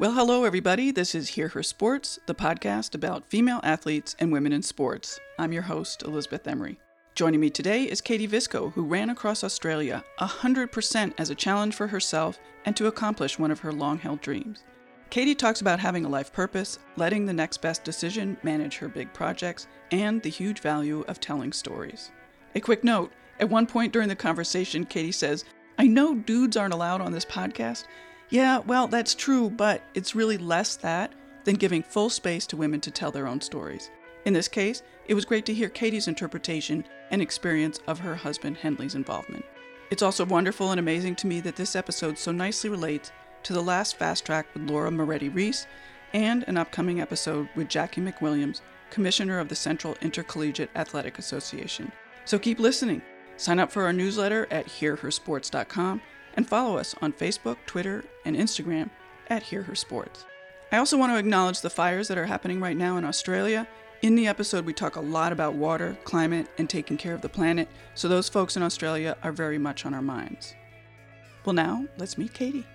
Well, hello, everybody. This is Hear Her Sports, the podcast about female athletes and women in sports. I'm your host, Elizabeth Emery. Joining me today is Katie Visco, who ran across Australia 100% as a challenge for herself and to accomplish one of her long-held dreams. Katie talks about having a life purpose, letting the next best decision manage her big projects, and the huge value of telling stories. A quick note, at one point during the conversation, Katie says, "I know dudes aren't allowed on this podcast. Yeah, well, that's true, but it's really less that than giving full space to women to tell their own stories. In this case, it was great to hear Katie's interpretation and experience of her husband Henley's involvement. It's also wonderful and amazing to me that this episode so nicely relates to the last Fast Track with Laura Moretti-Reese and an upcoming episode with Jackie McWilliams, Commissioner of the Central Intercollegiate Athletic Association. So keep listening. Sign up for our newsletter at HearHerSports.com and follow us on Facebook, Twitter, and Instagram at Hear Her Sports. I also want to acknowledge the fires that are happening right now in Australia. In the episode, we talk a lot about water, climate, and taking care of the planet, so those folks in Australia are very much on our minds. Well, now, let's meet Katie.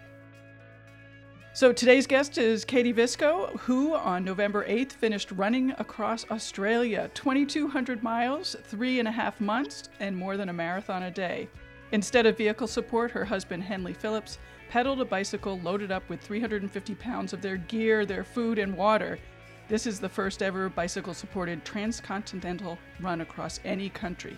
So today's guest is Katie Visco, who on November 8th finished running across Australia, 2,200 miles, 3.5 months, and more than a marathon a day. Instead of vehicle support, her husband, Henley Phillips, pedaled a bicycle loaded up with 350 pounds of their gear, their food, and water. This is the first ever bicycle-supported transcontinental run across any country.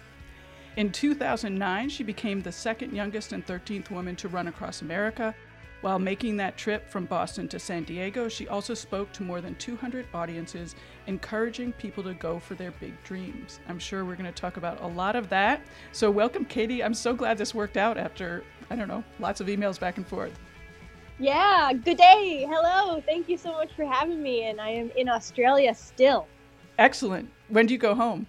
In 2009, she became the second youngest and 13th woman to run across America. While making that trip from Boston to San Diego, she also spoke to more than 200 audiences, encouraging people to go for their big dreams. I'm sure we're going to talk about a lot of that. So welcome, Katie. I'm so glad this worked out after, I don't know, lots of emails back and forth. Yeah, good day. Hello. Thank you so much for having me. And I am in Australia still. Excellent. When do you go home?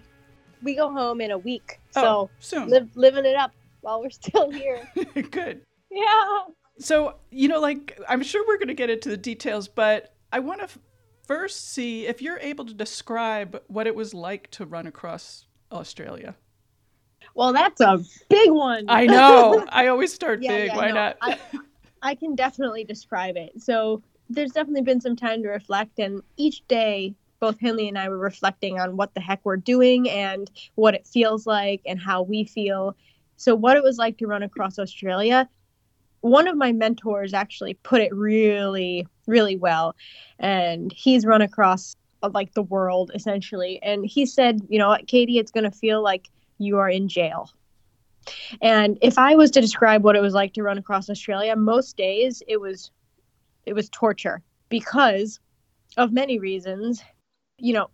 We go home in a week. Oh, so soon. Living it up while we're still here. Good. Yeah. So, I'm sure we're going to get into the details, but I want to first see if you're able to describe what it was like to run across Australia. Well, that's a big one. I know. I always start big. Yeah, Why not? I can definitely describe it. So there's definitely been some time to reflect, and each day, both Henley and I were reflecting on what the heck we're doing and what it feels like and how we feel. So what it was like to run across Australia. One of my mentors actually put it really, really well. And he's run across the world, essentially. And he said, Katie, it's going to feel like you are in jail. And if I was to describe what it was like to run across Australia, most days it was torture because of many reasons.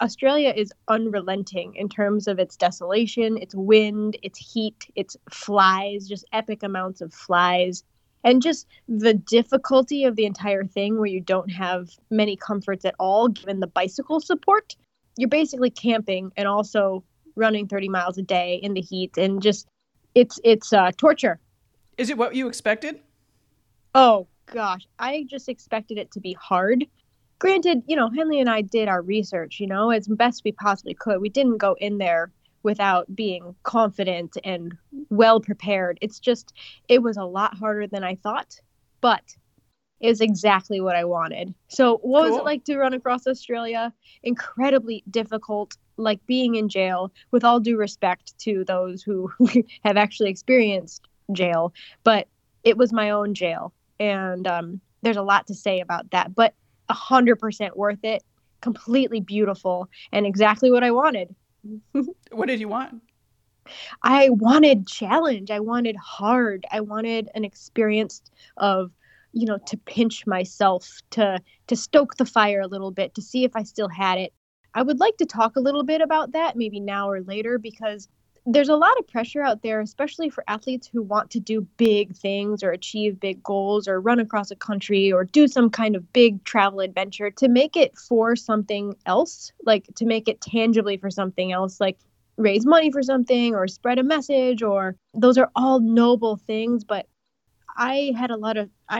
Australia is unrelenting in terms of its desolation, its wind, its heat, its flies, just epic amounts of flies. And just the difficulty of the entire thing where you don't have many comforts at all, given the bicycle support. You're basically camping and also running 30 miles a day in the heat, and just it's torture. Is it what you expected? Oh, gosh. I just expected it to be hard. Granted, Henley and I did our research, as best we possibly could. We didn't go in there without being confident and well prepared. It's just, it was a lot harder than I thought, but it was exactly what I wanted. So what was it like to run across Australia? Incredibly difficult, like being in jail, with all due respect to those who have actually experienced jail, but it was my own jail. And there's a lot to say about that, but 100% worth it, completely beautiful, and exactly what I wanted. What did you want? I wanted challenge. I wanted hard. I wanted an experience of, to pinch myself, to stoke the fire a little bit, to see if I still had it. I would like to talk a little bit about that, maybe now or later, because there's a lot of pressure out there, especially for athletes who want to do big things or achieve big goals or run across a country or do some kind of big travel adventure, to make it for something else, like to make it tangibly for something else, like raise money for something or spread a message, or those are all noble things. But I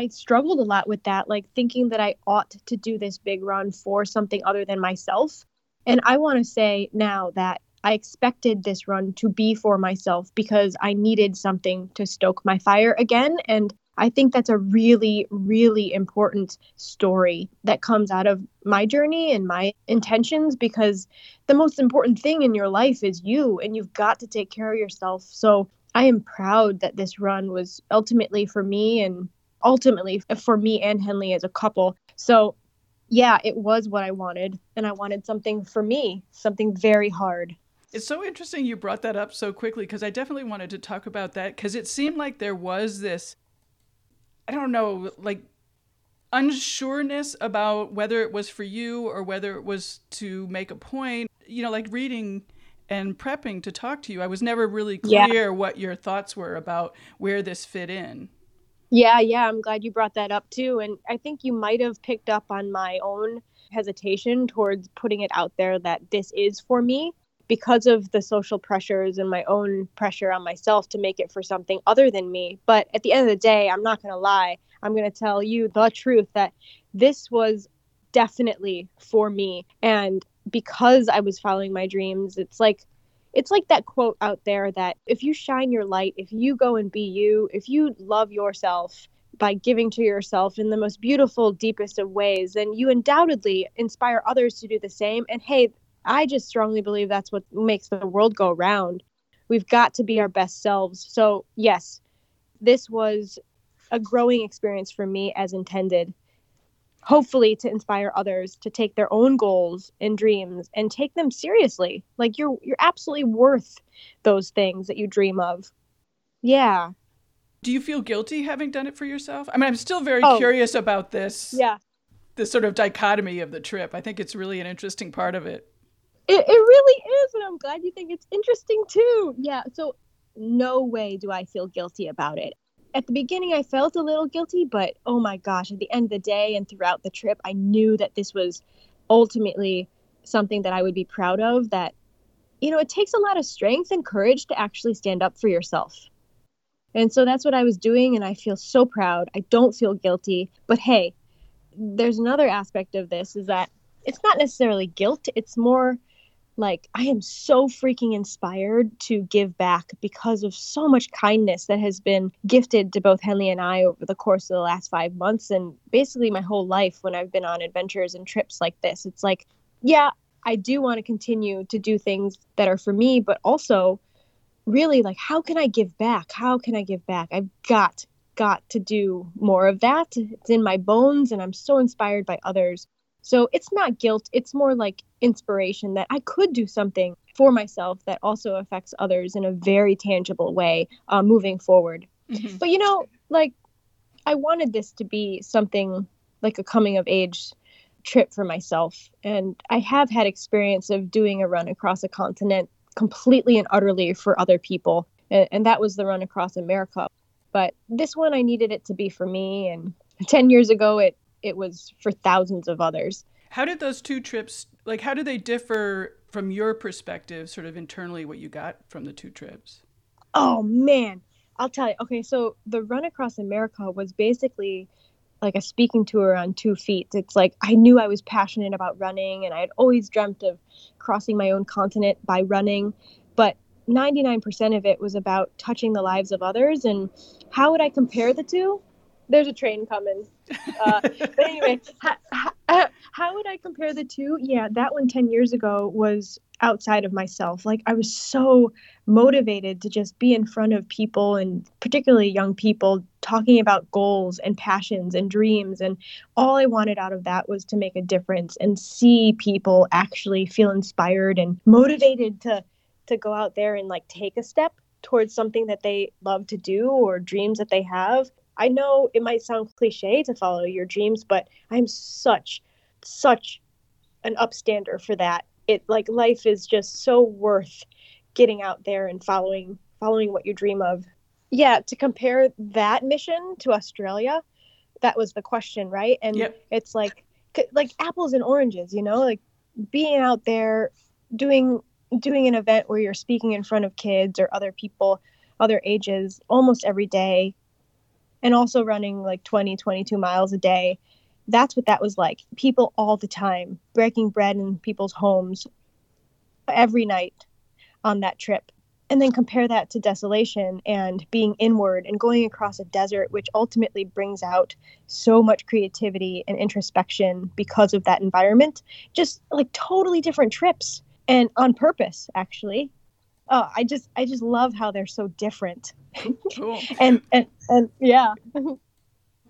struggled a lot with that, like thinking that I ought to do this big run for something other than myself. And I want to say now that I expected this run to be for myself because I needed something to stoke my fire again. And I think that's a really, really important story that comes out of my journey and my intentions, because the most important thing in your life is you, and you've got to take care of yourself. So I am proud that this run was ultimately for me, and ultimately for me and Henley as a couple. So yeah, it was what I wanted, and I wanted something for me, something very hard. It's so interesting you brought that up so quickly, because I definitely wanted to talk about that, because it seemed like there was this, I don't know, like unsureness about whether it was for you or whether it was to make a point, you know, like reading and prepping to talk to you. I was never really clear what your thoughts were about where this fit in. Yeah. I'm glad you brought that up too. And I think you might have picked up on my own hesitation towards putting it out there that this is for me, because of the social pressures and my own pressure on myself to make it for something other than me. But at the end of the day, I'm not going to lie. I'm going to tell you the truth that this was definitely for me. And because I was following my dreams, it's like that quote out there that if you shine your light, if you go and be you, if you love yourself by giving to yourself in the most beautiful, deepest of ways, then you undoubtedly inspire others to do the same. And hey, I just strongly believe that's what makes the world go round. We've got to be our best selves. So yes, this was a growing experience for me as intended, hopefully to inspire others to take their own goals and dreams and take them seriously. Like you're absolutely worth those things that you dream of. Yeah. Do you feel guilty having done it for yourself? I mean, I'm still very curious about this. Yeah. This sort of dichotomy of the trip. I think it's really an interesting part of it. It really is, and I'm glad you think it's interesting too. Yeah, so no way do I feel guilty about it. At the beginning, I felt a little guilty, but oh my gosh, at the end of the day and throughout the trip, I knew that this was ultimately something that I would be proud of, that, you know, it takes a lot of strength and courage to actually stand up for yourself. And so that's what I was doing, and I feel so proud. I don't feel guilty, but hey, there's another aspect of this is that it's not necessarily guilt. It's more like, I am so freaking inspired to give back because of so much kindness that has been gifted to both Henley and I over the course of the last 5 months and basically my whole life when I've been on adventures and trips like this. It's like, yeah, I do want to continue to do things that are for me, but also really like, how can I give back? I've got to do more of that. It's in my bones and I'm so inspired by others. So it's not guilt. It's more like inspiration that I could do something for myself that also affects others in a very tangible way moving forward. Mm-hmm. But, you know, like I wanted this to be something like a coming of age trip for myself. And I have had experience of doing a run across a continent completely and utterly for other people. And that was the run across America. But this one, I needed it to be for me. And 10 years ago, it was for thousands of others. How did those two trips, like how do they differ from your perspective, sort of internally what you got from the two trips? Oh man, I'll tell you. Okay, so the run across America was basically like a speaking tour on 2 feet. It's like, I knew I was passionate about running and I had always dreamt of crossing my own continent by running, but 99% of it was about touching the lives of others. And how would I compare the two? There's a train coming. But anyway, how would I compare the two? Yeah, that one 10 years ago was outside of myself. Like I was so motivated to just be in front of people and particularly young people talking about goals and passions and dreams. And all I wanted out of that was to make a difference and see people actually feel inspired and motivated to go out there and like take a step towards something that they love to do or dreams that they have. I know it might sound cliche to follow your dreams, but I'm such an upstander for that. It like life is just so worth getting out there and following what you dream of. Yeah, to compare that mission to Australia, that was the question, right? And yep. It's like apples and oranges, you know, like being out there doing an event where you're speaking in front of kids or other people, other ages almost every day. And also running like 22 miles a day. That's what that was like. People all the time, breaking bread in people's homes every night on that trip. And then compare that to desolation and being inward and going across a desert, which ultimately brings out so much creativity and introspection because of that environment. Just like totally different trips, and on purpose, actually. Oh, I just love how they're so different. Cool. and yeah.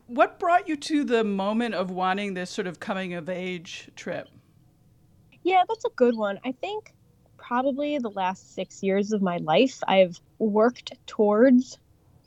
What brought you to the moment of wanting this sort of coming of age trip? Yeah, that's a good one. I think probably the last 6 years of my life, I've worked towards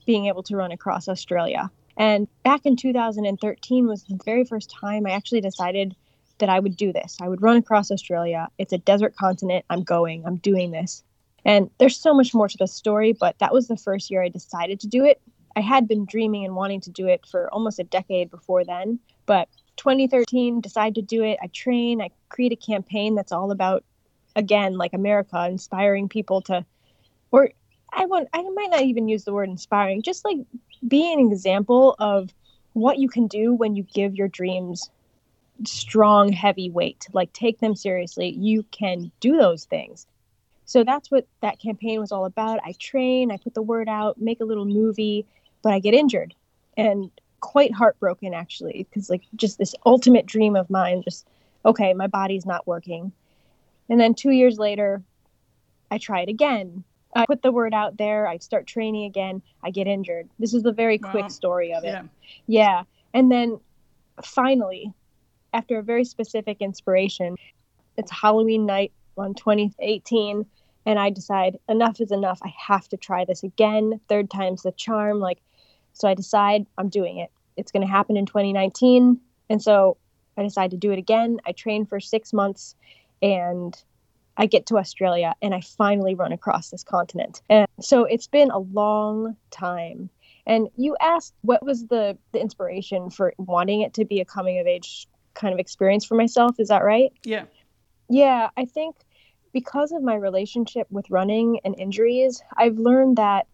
being able to run across Australia. And back in 2013 was the very first time I actually decided that I would do this. I would run across Australia. It's a desert continent. I'm doing this. And there's so much more to the story, but that was the first year I decided to do it. I had been dreaming and wanting to do it for almost a decade before then, but 2013, decided to do it. I train, I create a campaign that's all about, again, like America, inspiring people to, or I might not even use the word inspiring, just like being an example of what you can do when you give your dreams strong, heavy weight, like take them seriously. You can do those things. So that's what that campaign was all about. I train, I put the word out, make a little movie, but I get injured and quite heartbroken, actually, because like just this ultimate dream of mine, just, okay, my body's not working. And then 2 years later, I try it again. I put the word out there. I start training again. I get injured. This is the very quick story of it. Yeah. And then finally, after a very specific inspiration, it's Halloween night on 2018. And I decide enough is enough. I have to try this again. Third time's the charm. So I decide I'm doing it. It's going to happen in 2019. And so I decide to do it again. I train for 6 months and I get to Australia and I finally run across this continent. And so it's been a long time. And you asked what was the inspiration for wanting it to be a coming of age kind of experience for myself. Is that right? Yeah. Yeah, I think because of my relationship with running and injuries, I've learned that,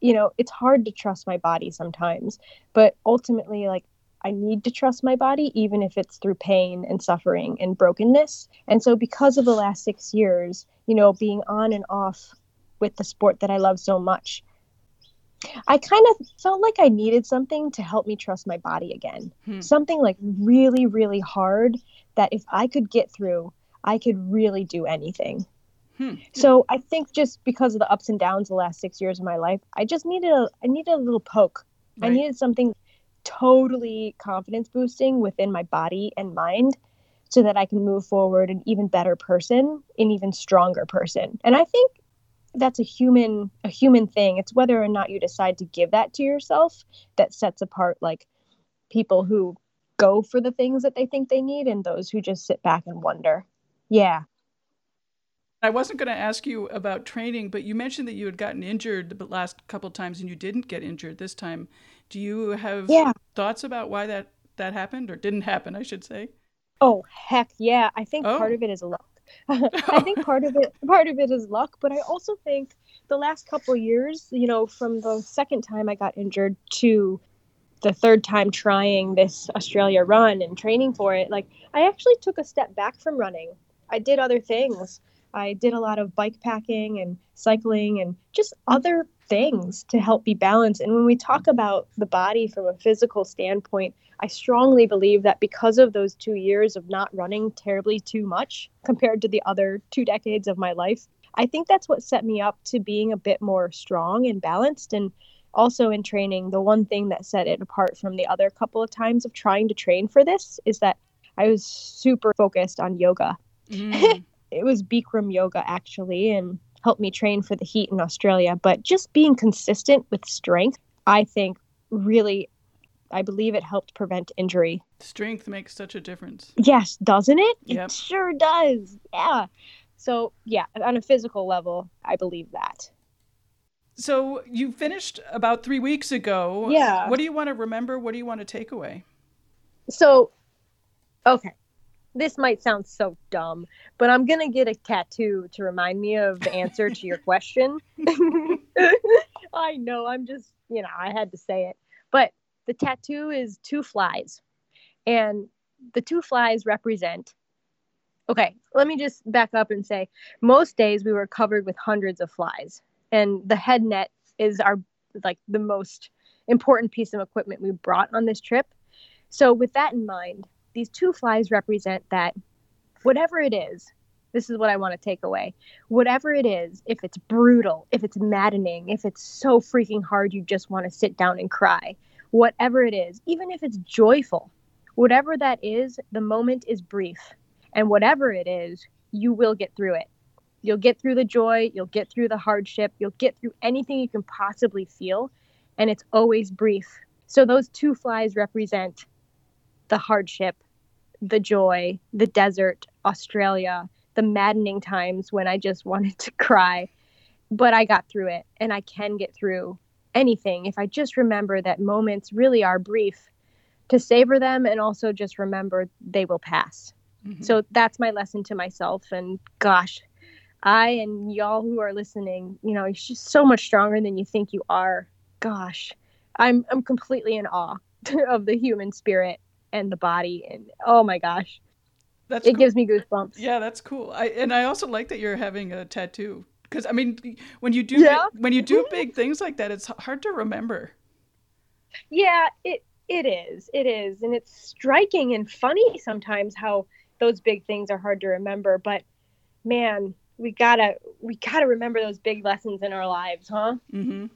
you know, it's hard to trust my body sometimes, but ultimately, like, I need to trust my body, even if it's through pain and suffering and brokenness. And so because of the last 6 years, you know, being on and off with the sport that I love so much, I kind of felt like I needed something to help me trust my body again. Something like really, really hard that if I could get through, I could really do anything. So I think just because of the ups and downs the last 6 years of my life, I needed a little poke. Right. I needed something totally confidence boosting within my body and mind so that I can move forward an even better person, an even stronger person. And I think that's a human thing. It's whether or not you decide to give that to yourself that sets apart like people who go for the things that they think they need and those who just sit back and wonder. Yeah. I wasn't going to ask you about training, but you mentioned that you had gotten injured the last couple of times and you didn't get injured this time. Do you have thoughts about why that happened or didn't happen, I should say? Oh, heck yeah. I think part of it is luck. I think part of it is luck, but I also think the last couple years, you know, from the second time I got injured to the third time trying this Australia run and training for it, like I actually took a step back from running. I did other things. I did a lot of bike packing and cycling and just other things to help me balance. And when we talk about the body from a physical standpoint, I strongly believe that because of those 2 years of not running terribly too much compared to the other 2 decades of my life, I think that's what set me up to being a bit more strong and balanced. And also in training, the one thing that set it apart from the other couple of times of trying to train for this is that I was super focused on yoga. It was Bikram yoga, actually, and helped me train for the heat in Australia. But just being consistent with strength, I think really, I believe it helped prevent injury. Strength makes such a difference. Yes, doesn't it? Yep. It sure does. Yeah. So, yeah, on a physical level, I believe that. So you finished about 3 weeks ago. Yeah. What do you want to remember? What do you want to take away? So, okay. This might sound so dumb, but I'm going to get a tattoo to remind me of the answer to your question. I know, I'm just, you know, I had to say it. But the tattoo is 2 flies. And the 2 flies represent, okay, let me just back up and say, most days we were covered with hundreds of flies. And the head net is our, like, the most important piece of equipment we brought on this trip. So with that in mind, these two flies represent that whatever it is, this is what I want to take away. Whatever it is, if it's brutal, if it's maddening, if it's so freaking hard you just want to sit down and cry, whatever it is, even if it's joyful, whatever that is, the moment is brief. And whatever it is, you will get through it. You'll get through the joy, you'll get through the hardship, you'll get through anything you can possibly feel, and it's always brief. So those two flies represent the hardship, the joy, the desert, Australia, the maddening times when I just wanted to cry, but I got through it, and I can get through anything if I just remember that moments really are brief, to savor them, and also just remember they will pass. Mm-hmm. So that's my lesson to myself, and gosh, I and y'all who are listening, you know, you're just so much stronger than you think you are. Gosh, I'm completely in awe of the human spirit and the body, and oh my gosh. That's it. Cool. Gives me goosebumps. Yeah, that's cool. I also like that you're having a tattoo, because I mean, when you do big things like that, it's hard to remember. Yeah, it is, and it's striking and funny sometimes how those big things are hard to remember. But man, we gotta remember those big lessons in our lives, huh? Mm-hmm.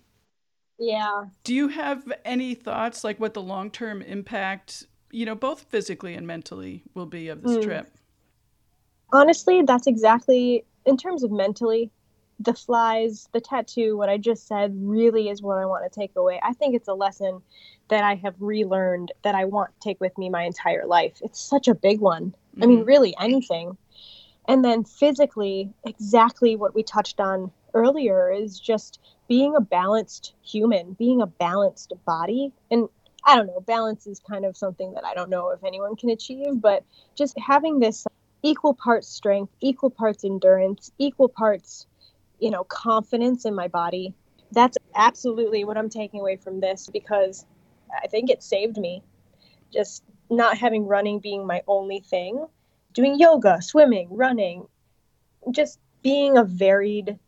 Yeah. Do you have any thoughts like what the long-term impact, you know, both physically and mentally, will be of this trip? Honestly, that's exactly, in terms of mentally, the flies, the tattoo, what I just said really is what I want to take away. I think it's a lesson that I have relearned that I want to take with me my entire life. It's such a big one. Mm-hmm. I mean, really anything. And then physically, exactly what we touched on earlier is just being a balanced human, being a balanced body. And I don't know, balance is kind of something that I don't know if anyone can achieve, but just having this equal parts strength, equal parts endurance, equal parts, you know, confidence in my body. That's absolutely what I'm taking away from this, because I think it saved me. Just not having running being my only thing, doing yoga, swimming, running, just being a varied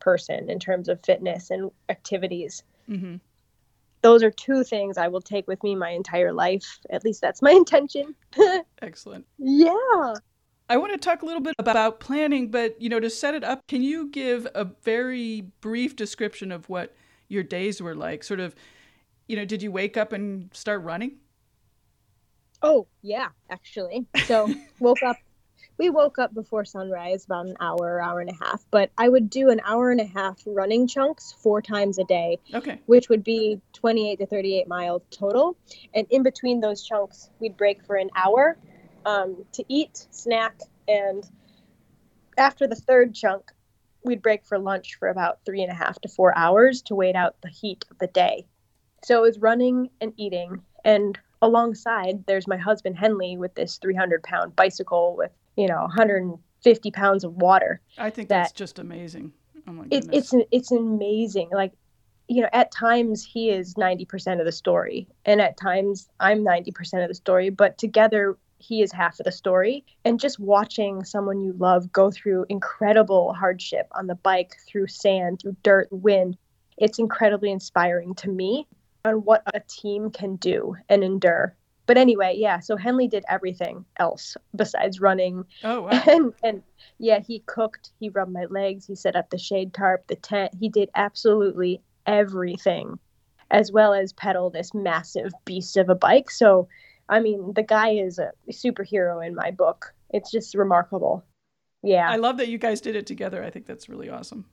person in terms of fitness and activities. Mm-hmm. Those are two things I will take with me my entire life. At least that's my intention. Excellent. Yeah. I want to talk a little bit about planning, but, you know, to set it up, can you give a very brief description of what your days were like? Sort of, you know, did you wake up and start running? Oh, yeah, actually. So we woke up before sunrise, about an hour and a half, but I would do an hour and a half running chunks 4 times a day, okay, which would be 28 to 38 miles total. And in between those chunks, we'd break for an hour to eat, snack, and after the third chunk, we'd break for lunch for about 3.5 to 4 hours to wait out the heat of the day. So it was running and eating. And alongside, there's my husband, Henley, with this 300-pound bicycle with, you know, 150 pounds of water. I think that's just amazing. Oh my goodness. It's amazing. Like, you know, at times he is 90% of the story, and at times I'm 90% of the story, but together he is half of the story. And just watching someone you love go through incredible hardship on the bike, through sand, through dirt, wind, it's incredibly inspiring to me on what a team can do and endure. But anyway, yeah, so Henley did everything else besides running. Oh, wow. And yeah, he cooked, he rubbed my legs, he set up the shade tarp, the tent. He did absolutely everything, as well as pedal this massive beast of a bike. So, I mean, the guy is a superhero in my book. It's just remarkable. Yeah. I love that you guys did it together. I think that's really awesome.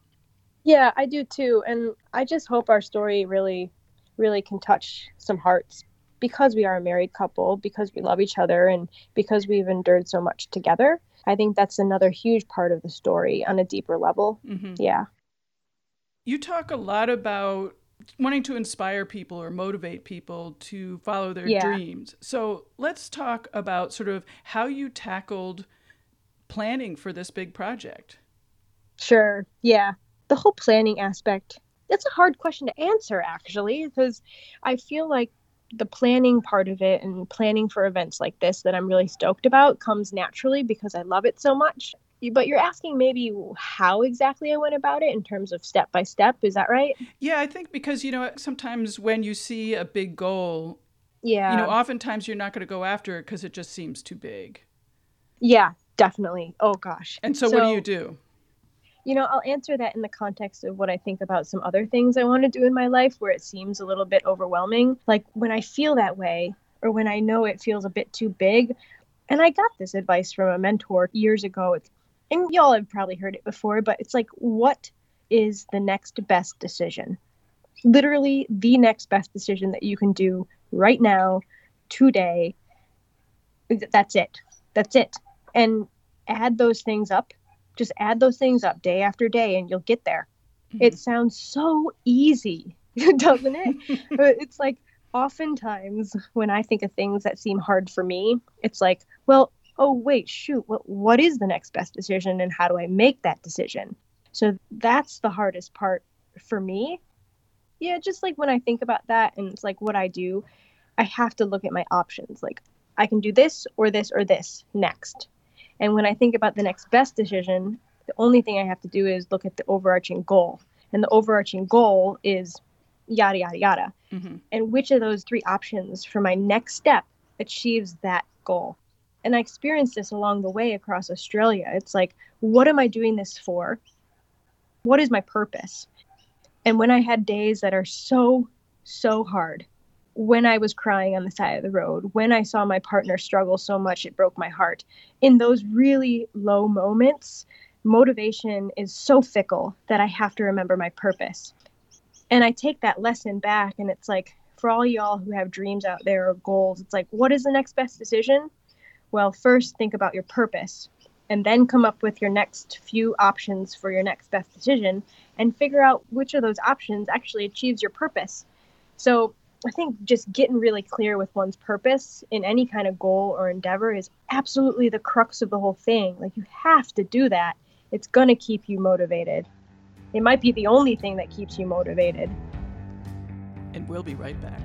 Yeah, I do too. And I just hope our story really, really can touch some hearts, because we are a married couple, because we love each other, and because we've endured so much together. I think that's another huge part of the story on a deeper level. Mm-hmm. Yeah. You talk a lot about wanting to inspire people or motivate people to follow their dreams. So let's talk about sort of how you tackled planning for this big project. Sure. Yeah. The whole planning aspect, that's a hard question to answer, actually, because I feel like the planning part of it and planning for events like this that I'm really stoked about comes naturally because I love it so much. But you're asking maybe how exactly I went about it in terms of step by step. Is that right? Yeah, I think because, you know, sometimes when you see a big goal, yeah, you know, oftentimes you're not going to go after it because it just seems too big. Yeah, definitely. Oh, gosh. And so what do? You know, I'll answer that in the context of what I think about some other things I want to do in my life where it seems a little bit overwhelming. Like when I feel that way or when I know it feels a bit too big. And I got this advice from a mentor years ago. And y'all have probably heard it before, but it's like, what is the next best decision? Literally the next best decision that you can do right now, today. That's it. And add those things up. Just add those things up day after day and you'll get there. Mm-hmm. It sounds so easy, doesn't it? But it's like oftentimes when I think of things that seem hard for me, it's like, well, oh, wait, shoot, what is the next best decision and how do I make that decision? So that's the hardest part for me. Yeah, just like when I think about that and it's like what I do, I have to look at my options. Like I can do this or this or this next. And when I think about the next best decision, the only thing I have to do is look at the overarching goal. And the overarching goal is yada, yada, yada. Mm-hmm. And which of those three options for my next step achieves that goal? And I experienced this along the way across Australia. It's like, what am I doing this for? What is my purpose? And when I had days that are so, so hard, when I was crying on the side of the road, when I saw my partner struggle so much, it broke my heart. In those really low moments, motivation is so fickle that I have to remember my purpose. And I take that lesson back and it's like, for all y'all who have dreams out there or goals, it's like, what is the next best decision? Well, first think about your purpose and then come up with your next few options for your next best decision and figure out which of those options actually achieves your purpose. So I think just getting really clear with one's purpose in any kind of goal or endeavor is absolutely the crux of the whole thing. Like you have to do that. It's going to keep you motivated. It might be the only thing that keeps you motivated. And we'll be right back.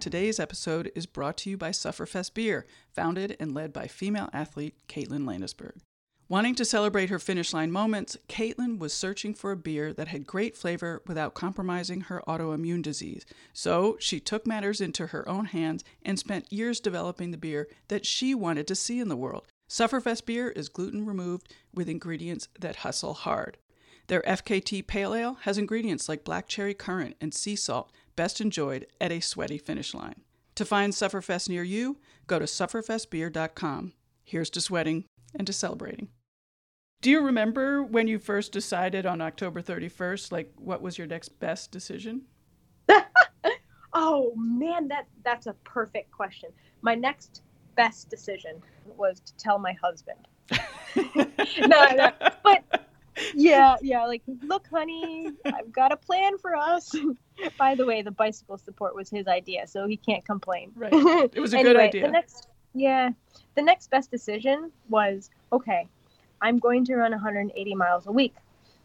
Today's episode is brought to you by Sufferfest Beer, founded and led by female athlete Caitlin Landisberg. Wanting to celebrate her finish line moments, Caitlin was searching for a beer that had great flavor without compromising her autoimmune disease. So she took matters into her own hands and spent years developing the beer that she wanted to see in the world. Sufferfest Beer is gluten removed with ingredients that hustle hard. Their FKT Pale Ale has ingredients like black cherry currant and sea salt, best enjoyed at a sweaty finish line. To find Sufferfest near you, go to sufferfestbeer.com. Here's to sweating and to celebrating. Do you remember when you first decided on October 31st, like what was your next best decision? Oh man, that's a perfect question. My next best decision was to tell my husband. No, but yeah. Like, look, honey, I've got a plan for us. By the way, the bicycle support was his idea, so he can't complain. Right. It was a good idea. The next best decision was, okay, I'm going to run 180 miles a week.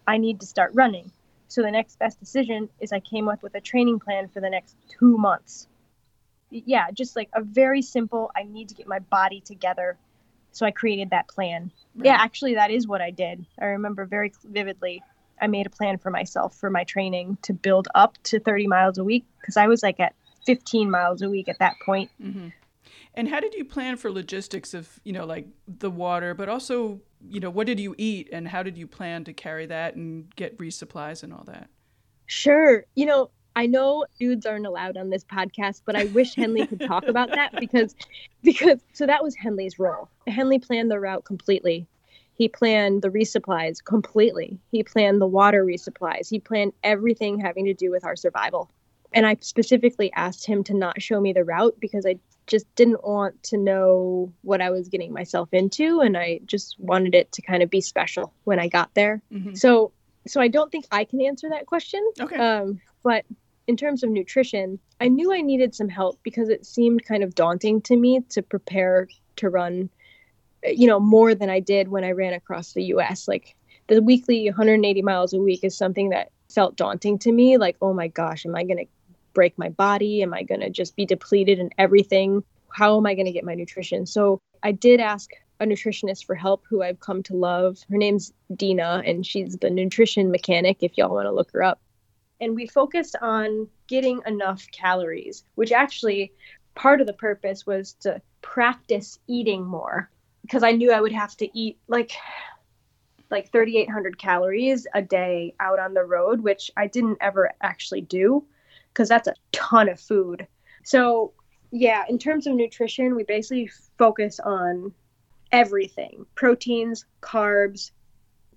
I need to start running. So the next best decision is I came up with a training plan for the next 2 months. Yeah, just like a very simple, I need to get my body together. So I created that plan. Right. Yeah, actually, that is what I did. I remember very vividly, I made a plan for myself for my training to build up to 30 miles a week because I was like at 15 miles a week at that point. Mm-hmm. And how did you plan for logistics of, you know, like the water, but also, you know, what did you eat and how did you plan to carry that and get resupplies and all that? Sure. You know, I know dudes aren't allowed on this podcast, but I wish Henley could talk about that because so that was Henley's role. Henley planned the route completely. He planned the resupplies completely. He planned the water resupplies. He planned everything having to do with our survival. And I specifically asked him to not show me the route because I just didn't want to know what I was getting myself into. And I just wanted it to kind of be special when I got there. Mm-hmm. So I don't think I can answer that question. Okay. But in terms of nutrition, I knew I needed some help because it seemed kind of daunting to me to prepare to run, you know, more than I did when I ran across the US. Like the weekly 180 miles a week is something that felt daunting to me. Like, oh my gosh, am I going to break my body? Am I going to just be depleted in everything? How am I going to get my nutrition? So I did ask a nutritionist for help who I've come to love. Her name's Dina, and she's the nutrition mechanic, if y'all want to look her up. And we focused on getting enough calories, which actually part of the purpose was to practice eating more, because I knew I would have to eat like 3,800 calories a day out on the road, which I didn't ever actually do, because that's a ton of food. So yeah, in terms of nutrition, we basically focus on everything: proteins, carbs,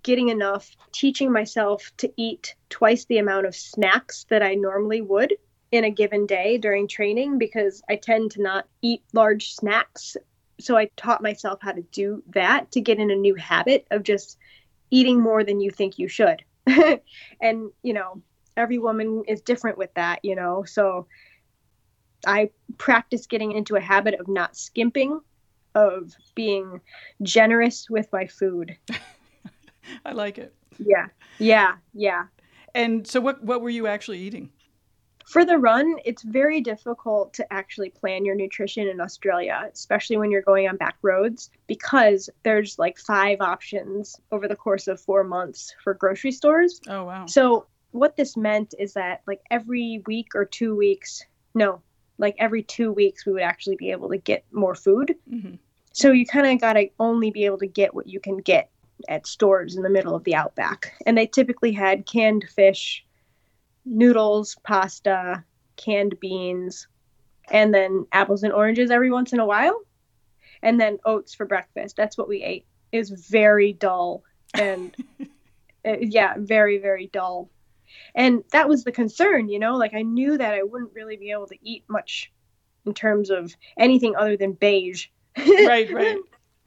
getting enough, teaching myself to eat twice the amount of snacks that I normally would in a given day during training, because I tend to not eat large snacks. So I taught myself how to do that, to get in a new habit of just eating more than you think you should. And, you know, every woman is different with that, you know. So I practice getting into a habit of not skimping, of being generous with my food. I like it. Yeah. And so what were you actually eating? For the run, it's very difficult to actually plan your nutrition in Australia, especially when you're going on back roads, because there's like 5 options over the course of 4 months for grocery stores. Oh, wow. So what this meant is that like every 2 weeks, we would actually be able to get more food. Mm-hmm. So you kind of got to only be able to get what you can get at stores in the middle of the outback. And they typically had canned fish, noodles, pasta, canned beans, and then apples and oranges every once in a while, and then oats for breakfast. That's what we ate. It was very dull, and very, very dull. And that was the concern, you know, like I knew that I wouldn't really be able to eat much in terms of anything other than beige. Right.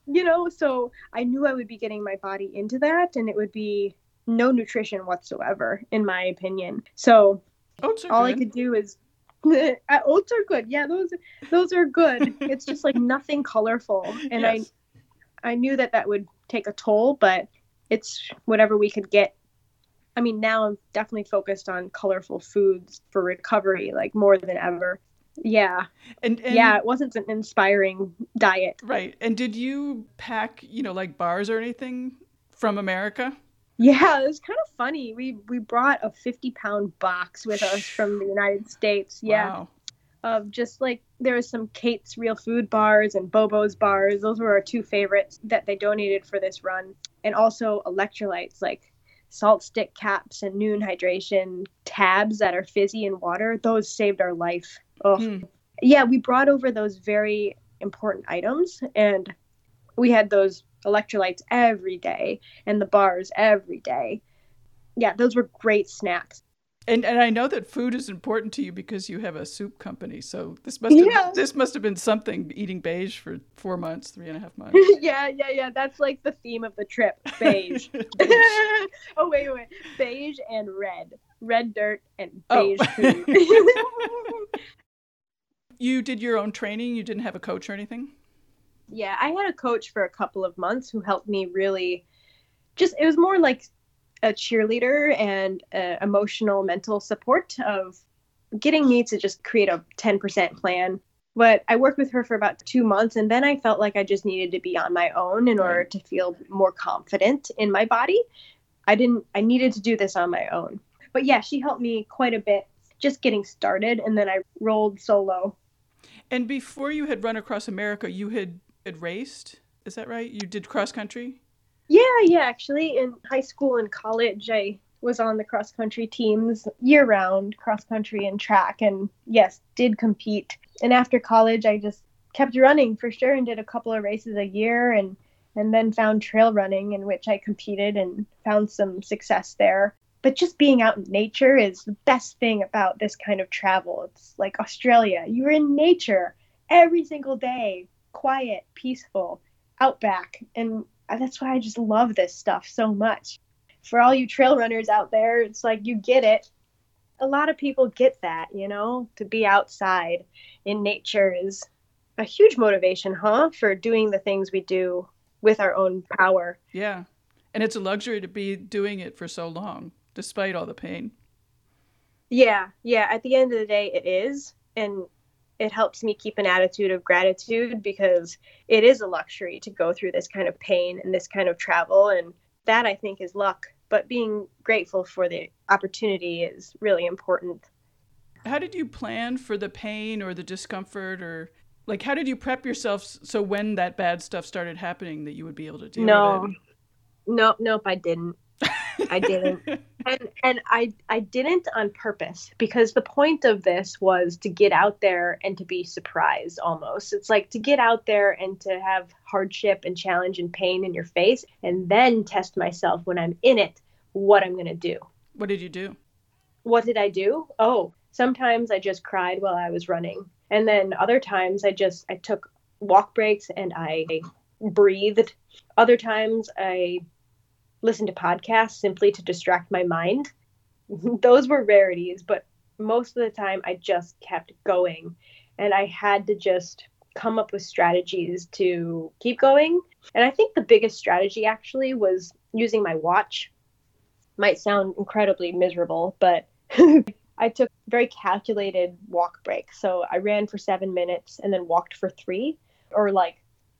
You know, so I knew I would be getting my body into that, and it would be no nutrition whatsoever, in my opinion. So all good. I could do is oats are good. Yeah, those are good. It's just like nothing colorful. And yes. I knew that would take a toll, but it's whatever we could get. I mean, now I'm definitely focused on colorful foods for recovery, like more than ever. Yeah. And yeah, it wasn't an inspiring diet. Right. And did you pack, you know, like bars or anything from America? Yeah, it was kind of funny. We brought a 50-pound box with us from the United States. Yeah. Wow. Of just like, there was some Kate's Real Food bars and Bobo's bars. Those were our 2 favorites that they donated for this run. And also electrolytes like Salt Stick caps and Noon hydration tabs that are fizzy in water. Those saved our life. Yeah, we brought over those very important items, and we had those electrolytes every day and the bars every day. Yeah, those were great snacks. And I know that food is important to you because you have a soup company. So this must have been something, eating beige for 4 months, 3.5 months. Yeah. That's like the theme of the trip, beige. Oh, wait. Beige and red. Red dirt and beige food. You did your own training? You didn't have a coach or anything? Yeah, I had a coach for a couple of months who helped me really just, it was more like a cheerleader and emotional, mental support of getting me to just create a 10% plan. But I worked with her for about 2 months, and then I felt like I just needed to be on my own in order to feel more confident in my body. I needed to do this on my own. But yeah, she helped me quite a bit just getting started, and then I rolled solo. And before you had run across America, you had raced, is that right? You did cross country? Yeah. Actually, in high school and college, I was on the cross country teams year-round, cross country and track, and yes, did compete. And after college, I just kept running for sure and did a couple of races a year, and then found trail running, in which I competed and found some success there. But just being out in nature is the best thing about this kind of travel. It's like Australia. You're in nature every single day, quiet, peaceful, outback. And that's why I just love this stuff so much. For all you trail runners out there, it's like you get it. A lot of people get that, you know, to be outside in nature is a huge motivation, for doing the things we do with our own power. Yeah. And it's a luxury to be doing it for so long, despite all the pain. Yeah. At the end of the day, it is. And it helps me keep an attitude of gratitude, because it is a luxury to go through this kind of pain and this kind of travel. And that, I think, is luck. But being grateful for the opportunity is really important. How did you plan for the pain or the discomfort, or like, how did you prep yourself so when that bad stuff started happening that you would be able to deal with it? Nope, I didn't. And I didn't on purpose, because the point of this was to get out there and to be surprised almost. It's like to get out there and to have hardship and challenge and pain in your face, and then test myself when I'm in it, what I'm going to do. What did you do? What did I do? Oh, sometimes I just cried while I was running. And then other times I took walk breaks and I breathed. Other times I listen to podcasts simply to distract my mind. Those were rarities, but most of the time I just kept going, and I had to just come up with strategies to keep going. And I think the biggest strategy actually was using my watch. Might sound incredibly miserable, but I took very calculated walk breaks. So I ran for 7 minutes and then walked for 3, or like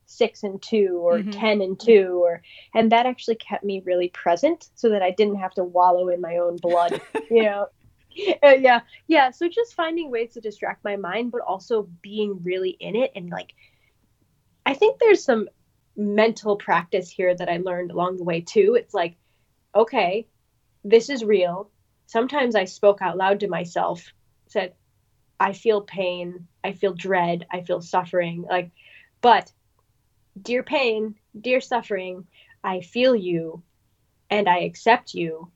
6 and 2 or 10 and 2, and that actually kept me really present so that I didn't have to wallow in my own blood, you know? Yeah. So just finding ways to distract my mind, but also being really in it. And like, I think there's some mental practice here that I learned along the way too. It's like, okay, this is real. Sometimes I spoke out loud to myself, said, I feel pain, I feel dread, I feel suffering. Like, but dear pain, dear suffering, I feel you and I accept you.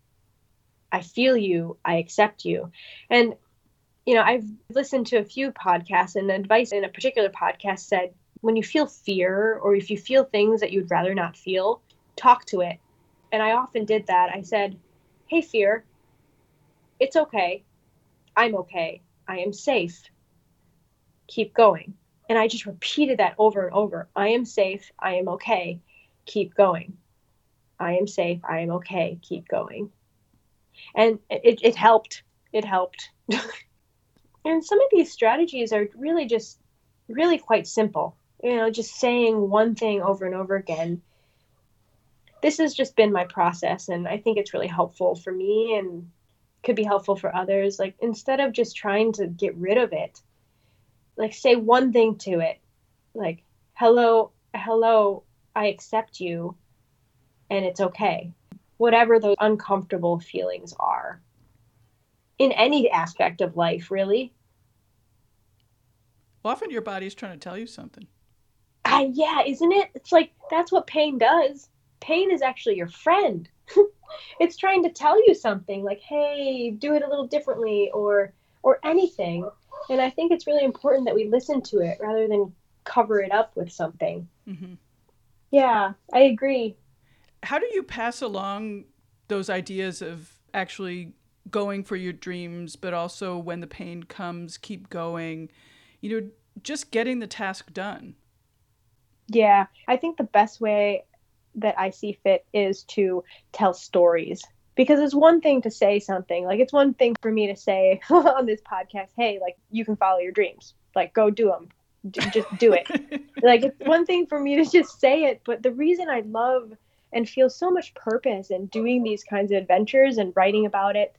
I feel you, I accept you. And, you know, I've listened to a few podcasts, and the advice in a particular podcast said, when you feel fear, or if you feel things that you'd rather not feel, talk to it. And I often did that. I said, hey, fear, it's okay. I'm okay. I am safe. Keep going. And I just repeated that over and over. I am safe. I am okay. Keep going. I am safe. I am okay. Keep going. And it helped. It helped. And some of these strategies are really just really quite simple. You know, just saying one thing over and over again. This has just been my process, and I think it's really helpful for me and could be helpful for others. Like, instead of just trying to get rid of it, like, say one thing to it, like, hello, I accept you, and it's okay. Whatever those uncomfortable feelings are in any aspect of life, really. Well, often your body's trying to tell you something. Yeah, isn't it? It's like, that's what pain does. Pain is actually your friend. It's trying to tell you something, like, hey, do it a little differently, or anything. And I think it's really important that we listen to it rather than cover it up with something. Mm-hmm. Yeah, I agree. How do you pass along those ideas of actually going for your dreams, but also when the pain comes, keep going, you know, just getting the task done? Yeah, I think the best way that I see fit is to tell stories. Because it's one thing to say something, like, it's one thing for me to say on this podcast, hey, like, you can follow your dreams, like, go do them, just do it. Like, it's one thing for me to just say it, but the reason I love and feel so much purpose in doing these kinds of adventures and writing about it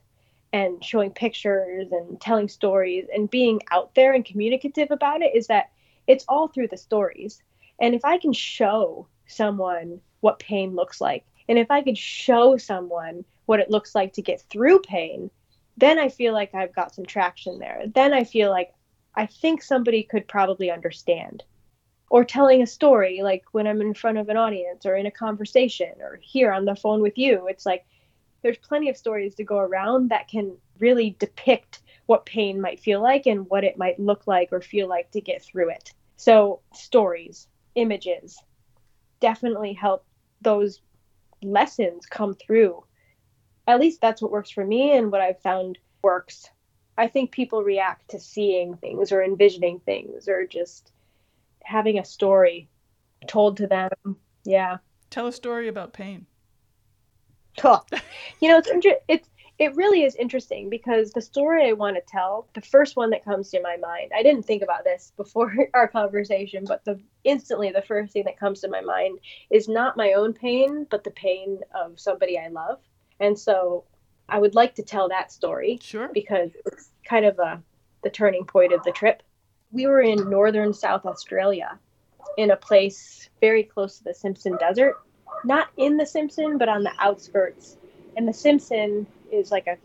and showing pictures and telling stories and being out there and communicative about it is that it's all through the stories. And if I can show someone what pain looks like, and if I could show someone what it looks like to get through pain, then I feel like I've got some traction there. Then I feel like I think somebody could probably understand. Or telling a story, like when I'm in front of an audience or in a conversation or here on the phone with you, it's like there's plenty of stories to go around that can really depict what pain might feel like and what it might look like or feel like to get through it. So stories, images definitely help those lessons come through. At least that's what works for me and what I've found works. I think people react to seeing things or envisioning things or just having a story told to them. Yeah. Tell a story about pain. Oh. You know, it's It really is interesting because the story I want to tell, the first one that comes to my mind, I didn't think about this before our conversation, but instantly the first thing that comes to my mind is not my own pain, but the pain of somebody I love. And so I would like to tell that story. Sure. Because it's kind of the turning point of the trip. We were in northern South Australia in a place very close to the Simpson Desert, not in the Simpson, but on the outskirts. And the Simpson is like a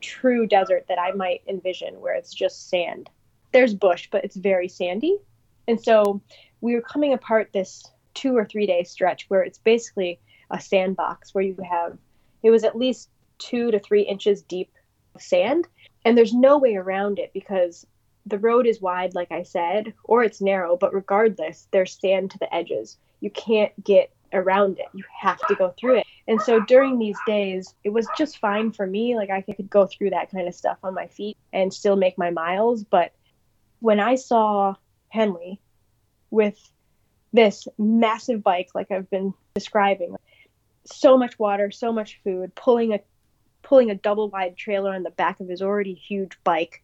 true desert that I might envision where it's just sand. There's bush, but it's very sandy. And so we were coming apart this 2 or 3 day stretch where it's basically a sandbox where you have, it was at least 2 to 3 inches deep sand. And there's no way around it because the road is wide, like I said, or it's narrow, but regardless, there's sand to the edges. You can't get around it. You have to go through it. And so during these days, it was just fine for me. Like I could go through that kind of stuff on my feet and still make my miles. But when I saw Henley with this massive bike, like I've been describing, so much water, so much food, pulling a double wide trailer on the back of his already huge bike,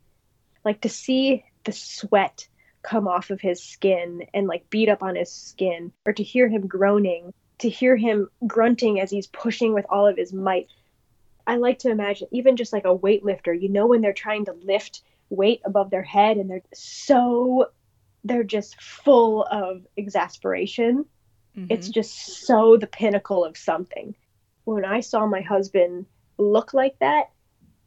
like to see the sweat come off of his skin and like beat up on his skin, or to hear him groaning, to hear him grunting as he's pushing with all of his might. I like to imagine even just like a weightlifter, you know, when they're trying to lift weight above their head and they're just full of exasperation. Mm-hmm. It's just so the pinnacle of something. When I saw my husband look like that,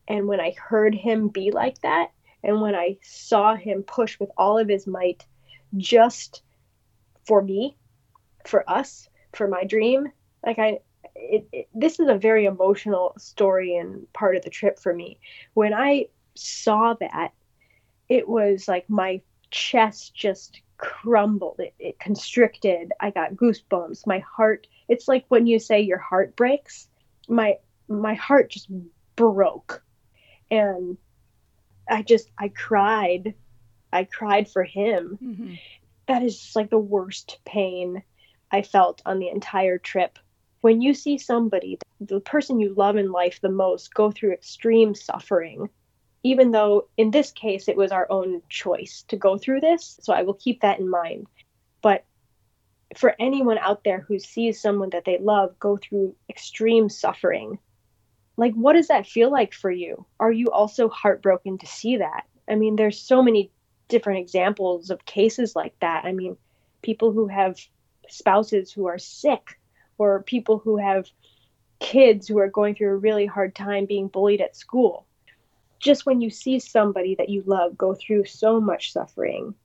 and when I heard him be like that, and when I saw him push with all of his might, just for me, for us, for my dream, like this is a very emotional story and part of the trip for me. When I saw that, it was like my chest just crumbled. It constricted. I got goosebumps. My heart, it's like when you say your heart breaks, my heart just broke. And I cried. I cried for him. Mm-hmm. That is just like the worst pain I felt on the entire trip. When you see somebody, the person you love in life the most, go through extreme suffering, even though in this case, it was our own choice to go through this. So I will keep that in mind. But for anyone out there who sees someone that they love go through extreme suffering, like, what does that feel like for you? Are you also heartbroken to see that? I mean, there's so many different examples of cases like that. I mean, people who have spouses who are sick, or people who have kids who are going through a really hard time being bullied at school. Just when you see somebody that you love go through so much suffering,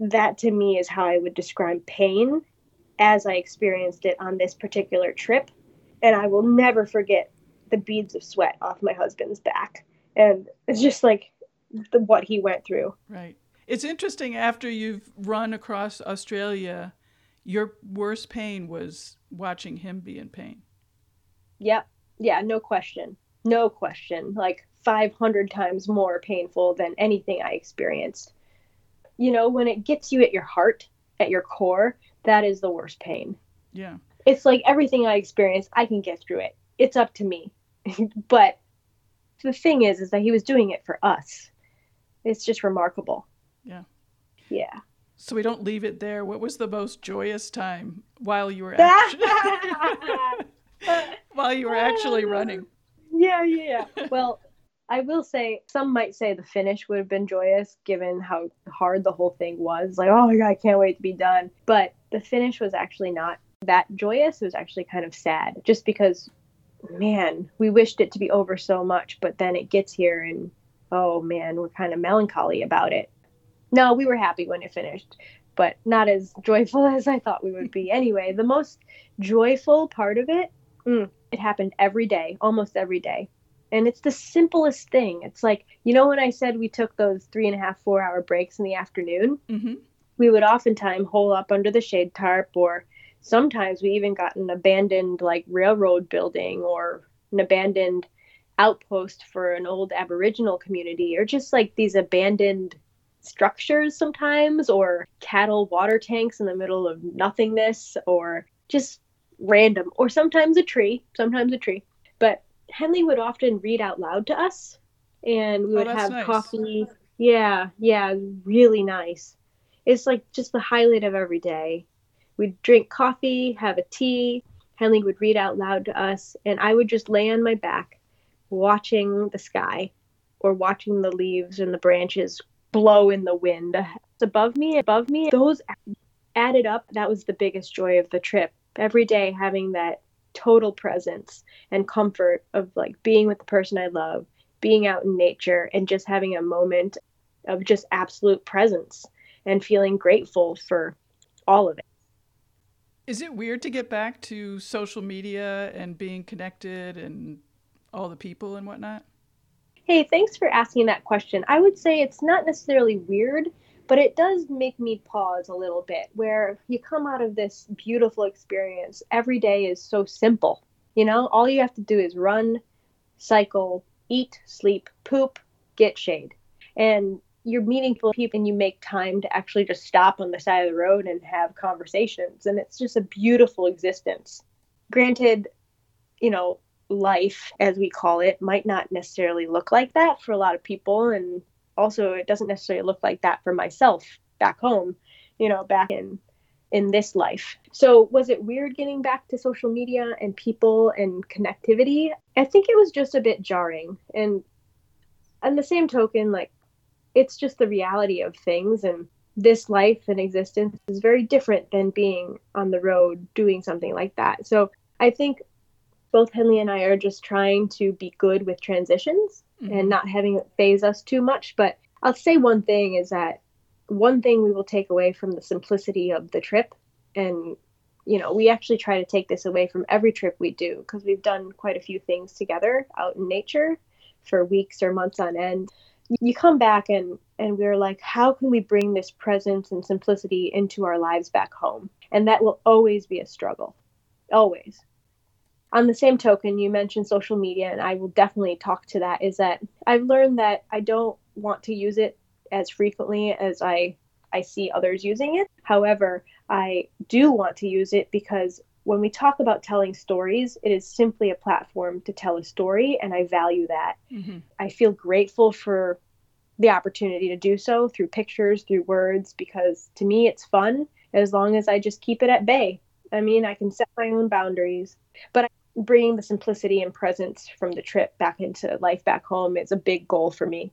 that to me is how I would describe pain as I experienced it on this particular trip. And I will never forget the beads of sweat off my husband's back, and it's just like what he went through. Right. It's interesting, after you've run across Australia, your worst pain was watching him be in pain. Yep. Yeah, no question, like 500 times more painful than anything I experienced. You know, when it gets you at your heart, at your core, that is the worst pain. Yeah. It's like everything I experienced, I can get through it. It's up to me. But the thing is that he was doing it for us. It's just remarkable. Yeah. Yeah. So we don't leave it there. What was the most joyous time while you were actually running? Yeah. Well, I will say, some might say the finish would have been joyous given how hard the whole thing was. Like, oh my God, I can't wait to be done. But the finish was actually not that joyous. It was actually kind of sad, just because, man, we wished it to be over so much, but then it gets here and, oh man, we're kind of melancholy about it. No, we were happy when it finished, but not as joyful as I thought we would be. Anyway, the most joyful part of it, it happened every day, almost every day. And it's the simplest thing. It's like, you know, when I said we took those 3.5, 4 hour breaks in the afternoon, mm-hmm. we would oftentimes hole up under the shade tarp, or sometimes we even got an abandoned like railroad building or an abandoned outpost for an old Aboriginal community, or just like these abandoned structures sometimes, or cattle water tanks in the middle of nothingness, or just random, or sometimes a tree. But Henley would often read out loud to us, and we would have coffee. Yeah, really nice. It's like just the highlight of every day. We'd drink coffee, have a tea. Henley would read out loud to us, and I would just lay on my back watching the sky or watching the leaves and the branches blow in the wind. It's above me. Those added up, that was the biggest joy of the trip. Every day having that total presence and comfort of like being with the person I love, being out in nature, and just having a moment of just absolute presence and feeling grateful for all of it. Is it weird to get back to social media and being connected and all the people and whatnot? Hey, thanks for asking that question. I would say it's not necessarily weird, but it does make me pause a little bit, where you come out of this beautiful experience. Every day is so simple. You know, all you have to do is run, cycle, eat, sleep, poop, get shade. And you're meeting people and you make time to actually just stop on the side of the road and have conversations. And it's just a beautiful existence. Granted, you know, life, as we call it, might not necessarily look like that for a lot of people. And also, it doesn't necessarily look like that for myself back home, you know, back in this life. So was it weird getting back to social media and people and connectivity? I think it was just a bit jarring. And on the same token, like, it's just the reality of things, and this life and existence is very different than being on the road doing something like that. So I think both Henley and I are just trying to be good with transitions and not having it phase us too much. But I'll say one thing we will take away from the simplicity of the trip. And, you know, we actually try to take this away from every trip we do, because we've done quite a few things together out in nature for weeks or months on end. You come back and we're like, how can we bring this presence and simplicity into our lives back home? And that will always be a struggle, always. On the same token, you mentioned social media, and I will definitely talk to that, is that I've learned that I don't want to use it as frequently as I see others using it. However, I do want to use it, because when we talk about telling stories, it is simply a platform to tell a story, and I value that. Mm-hmm. I feel grateful for the opportunity to do so through pictures, through words, because to me it's fun as long as I just keep it at bay. I mean, I can set my own boundaries, but bringing the simplicity and presence from the trip back into life back home is a big goal for me.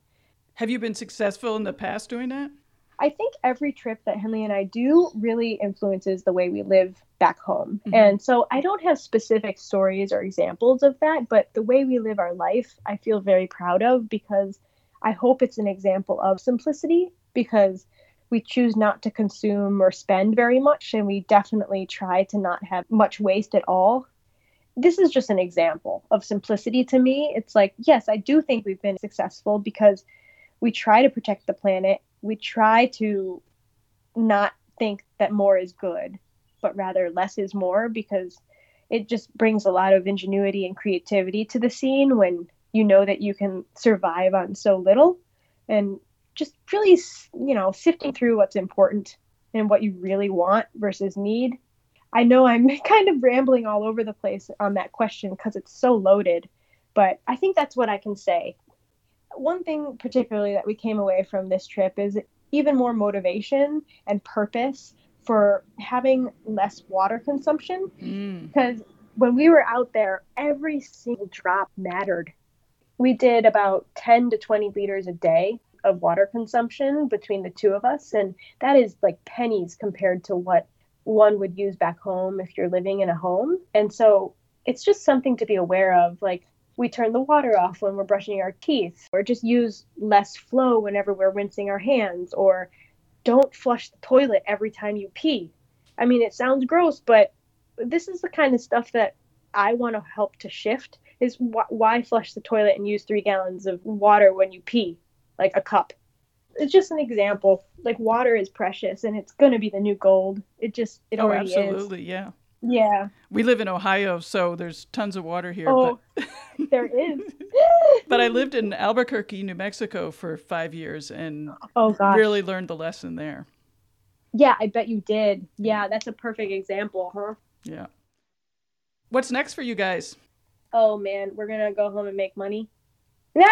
Have you been successful in the past doing that? I think every trip that Henley and I do really influences the way we live back home. Mm-hmm. And so I don't have specific stories or examples of that, but the way we live our life, I feel very proud of, because I hope it's an example of simplicity, because we choose not to consume or spend very much, and we definitely try to not have much waste at all. This is just an example of simplicity to me. It's like, yes, I do think we've been successful, because we try to protect the planet. We try to not think that more is good, but rather less is more, because it just brings a lot of ingenuity and creativity to the scene when you know that you can survive on so little, and just really, you know, sifting through what's important and what you really want versus need. I know I'm kind of rambling all over the place on that question because it's so loaded, but I think that's what I can say. One thing particularly that we came away from this trip is even more motivation and purpose for having less water consumption. Because when we were out there, every single drop mattered. We did about 10 to 20 liters a day of water consumption between the two of us. And that is like pennies compared to what one would use back home if you're living in a home. And so it's just something to be aware of. Like, we turn the water off when we're brushing our teeth, or just use less flow whenever we're rinsing our hands, or don't flush the toilet every time you pee. I mean, it sounds gross, but this is the kind of stuff that I want to help to shift, is why flush the toilet and use 3 gallons of water when you pee, like a cup. It's just an example. Like, water is precious, and it's going to be the new gold. It already is. Oh, absolutely, yeah. Yeah. We live in Ohio, so there's tons of water here. Oh, but there is. But I lived in Albuquerque, New Mexico for 5 years and really learned the lesson there. Yeah, I bet you did. Yeah, that's a perfect example, huh? Yeah. What's next for you guys? oh man, we're gonna go home and make money. Nah,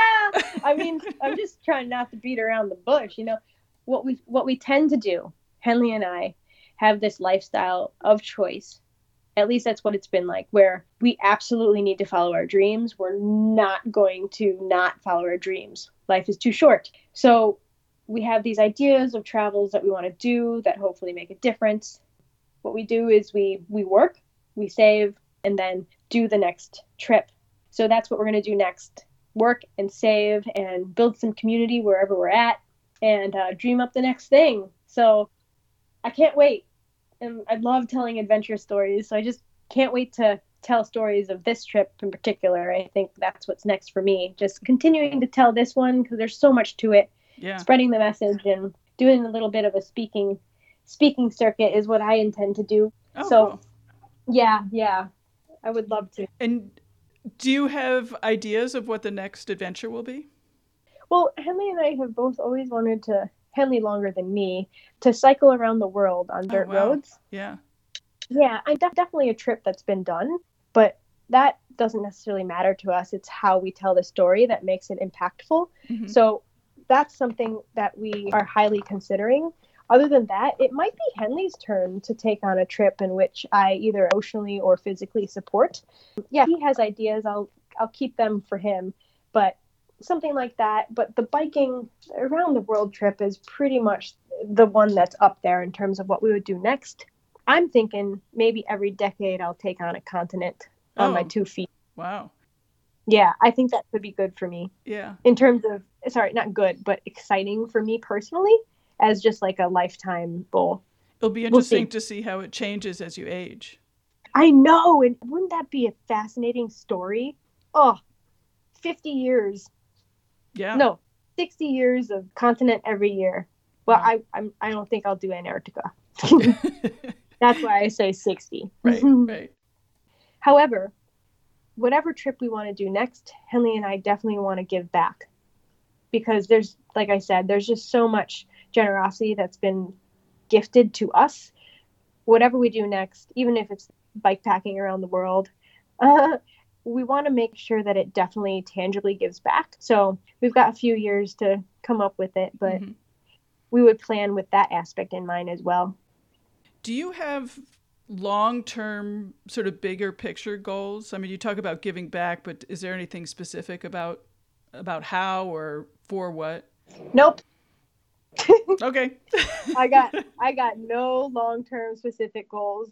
I mean, I'm just trying not to beat around the bush. You know, what we tend to do, Henley and I have this lifestyle of choice. At least that's what it's been like, where we absolutely need to follow our dreams. We're not going to not follow our dreams. Life is too short. So we have these ideas of travels that we want to do that hopefully make a difference. What we do is we work, we save, and then do the next trip. So that's what we're going to do next. Work and save and build some community wherever we're at and dream up the next thing. So I can't wait. And I love telling adventure stories. So I just can't wait to tell stories of this trip in particular. I think that's what's next for me. Just continuing to tell this one because there's so much to it. Yeah. Spreading the message and doing a little bit of a speaking circuit is what I intend to do. Oh, so cool. Yeah, I would love to. And do you have ideas of what the next adventure will be? Well, Henley and I have both always wanted to, Henley longer than me, to cycle around the world on dirt roads. Yeah. Yeah, definitely a trip that's been done, but that doesn't necessarily matter to us. It's how we tell the story that makes it impactful. Mm-hmm. So that's something that we are highly considering. Other than that, it might be Henley's turn to take on a trip in which I either emotionally or physically support. Yeah, he has ideas. I'll keep them for him, but something like that. But the biking around the world trip is pretty much the one that's up there in terms of what we would do next. I'm thinking maybe every decade I'll take on a continent on my 2 feet. Wow. Yeah, I think that would be good for me. Yeah. In terms of, sorry, not good, but exciting for me personally. As just like a lifetime goal. It'll be interesting to see how it changes as you age. I know. And wouldn't that be a fascinating story? Oh, 50 years. Yeah. No, 60 years of continent every year. Well, wow. I don't think I'll do Antarctica. That's why I say 60. Right. However, whatever trip we want to do next, Henley and I definitely want to give back. Because there's, like I said, there's just so much generosity that's been gifted to us. Whatever we do next, even if it's bike packing around the world, we want to make sure that it definitely tangibly gives back. So we've got a few years to come up with it, but we would plan with that aspect in mind as well. Do you have long-term sort of bigger picture goals? I mean, you talk about giving back, but is there anything specific about how or for what? Nope. Okay. I got no long-term specific goals.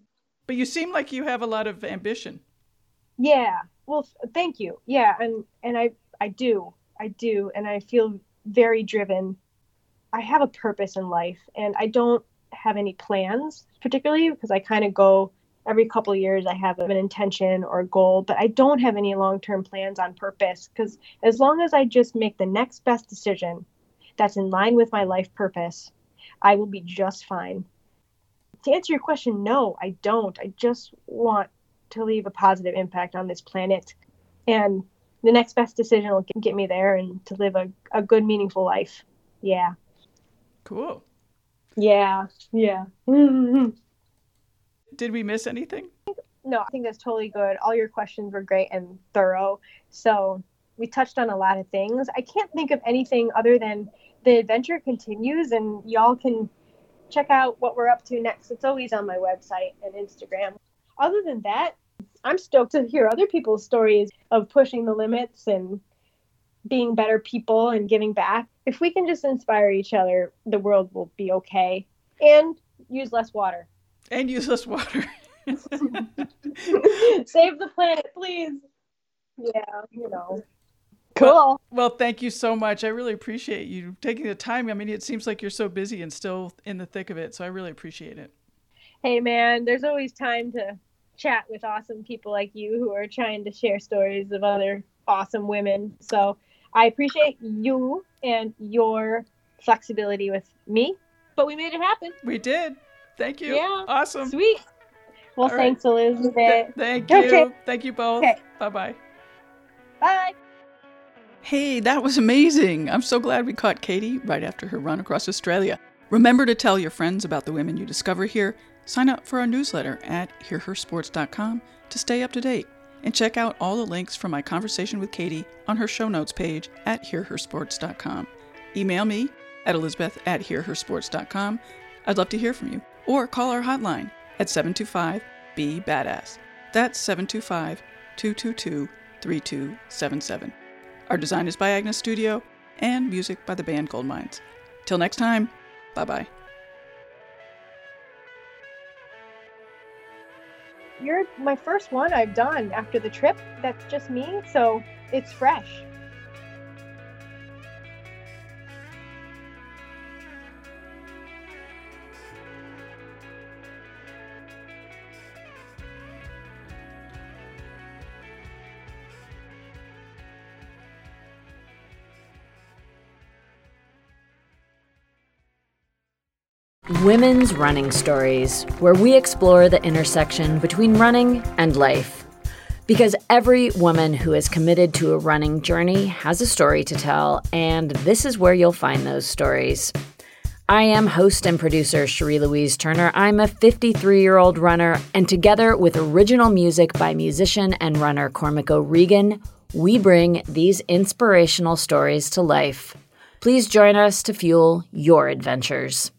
But you seem like you have a lot of ambition. Yeah. Well, thank you. Yeah. And I do. And I feel very driven. I have a purpose in life and I don't have any plans particularly because I kind of go every couple of years I have an intention or a goal, but I don't have any long-term plans on purpose because as long as I just make the next best decision that's in line with my life purpose, I will be just fine. To answer your question, no, I don't. I just want to leave a positive impact on this planet. And the next best decision will get me there and to live a good, meaningful life. Yeah. Cool. Yeah. Mm-hmm. Did we miss anything? No, I think that's totally good. All your questions were great and thorough. So we touched on a lot of things. I can't think of anything other than the adventure continues and y'all can check out what we're up to next. It's always on my website and Instagram. Other than that, I'm stoked to hear other people's stories of pushing the limits and being better people and giving back. If we can just inspire each other, the world will be okay. And use less water. Save the planet, please. Yeah, you know. Cool. Well, thank you so much. I really appreciate you taking the time. I mean, it seems like you're so busy and still in the thick of it. So I really appreciate it. Hey, man, there's always time to chat with awesome people like you who are trying to share stories of other awesome women. So I appreciate you and your flexibility with me. But we made it happen. We did. Thank you. Yeah. Awesome. Sweet. Well, all thanks, right. Elizabeth. Thank you. Okay. Thank you both. Okay. Bye-bye. Bye. Hey, that was amazing. I'm so glad we caught Katie right after her run across Australia. Remember to tell your friends about the women you discover here. Sign up for our newsletter at HearHerSports.com to stay up to date. and check out all the links from my conversation with Katie on her show notes page at HearHerSports.com. Email me at Elizabeth@HearHerSports.com. I'd love to hear from you. Or call our hotline at 725-BE-BADASS. That's 725-222-3277. Our design is by Agnes Studio and music by the band Goldmines. Till next time, bye-bye. You're my first one I've done after the trip. That's just me, so it's fresh. Women's Running Stories, where we explore the intersection between running and life. Because every woman who is committed to a running journey has a story to tell, and this is where you'll find those stories. I am host and producer Sheree Louise Turner. I'm a 53-year-old runner, and together with original music by musician and runner Cormac O'Regan, we bring these inspirational stories to life. Please join us to fuel your adventures.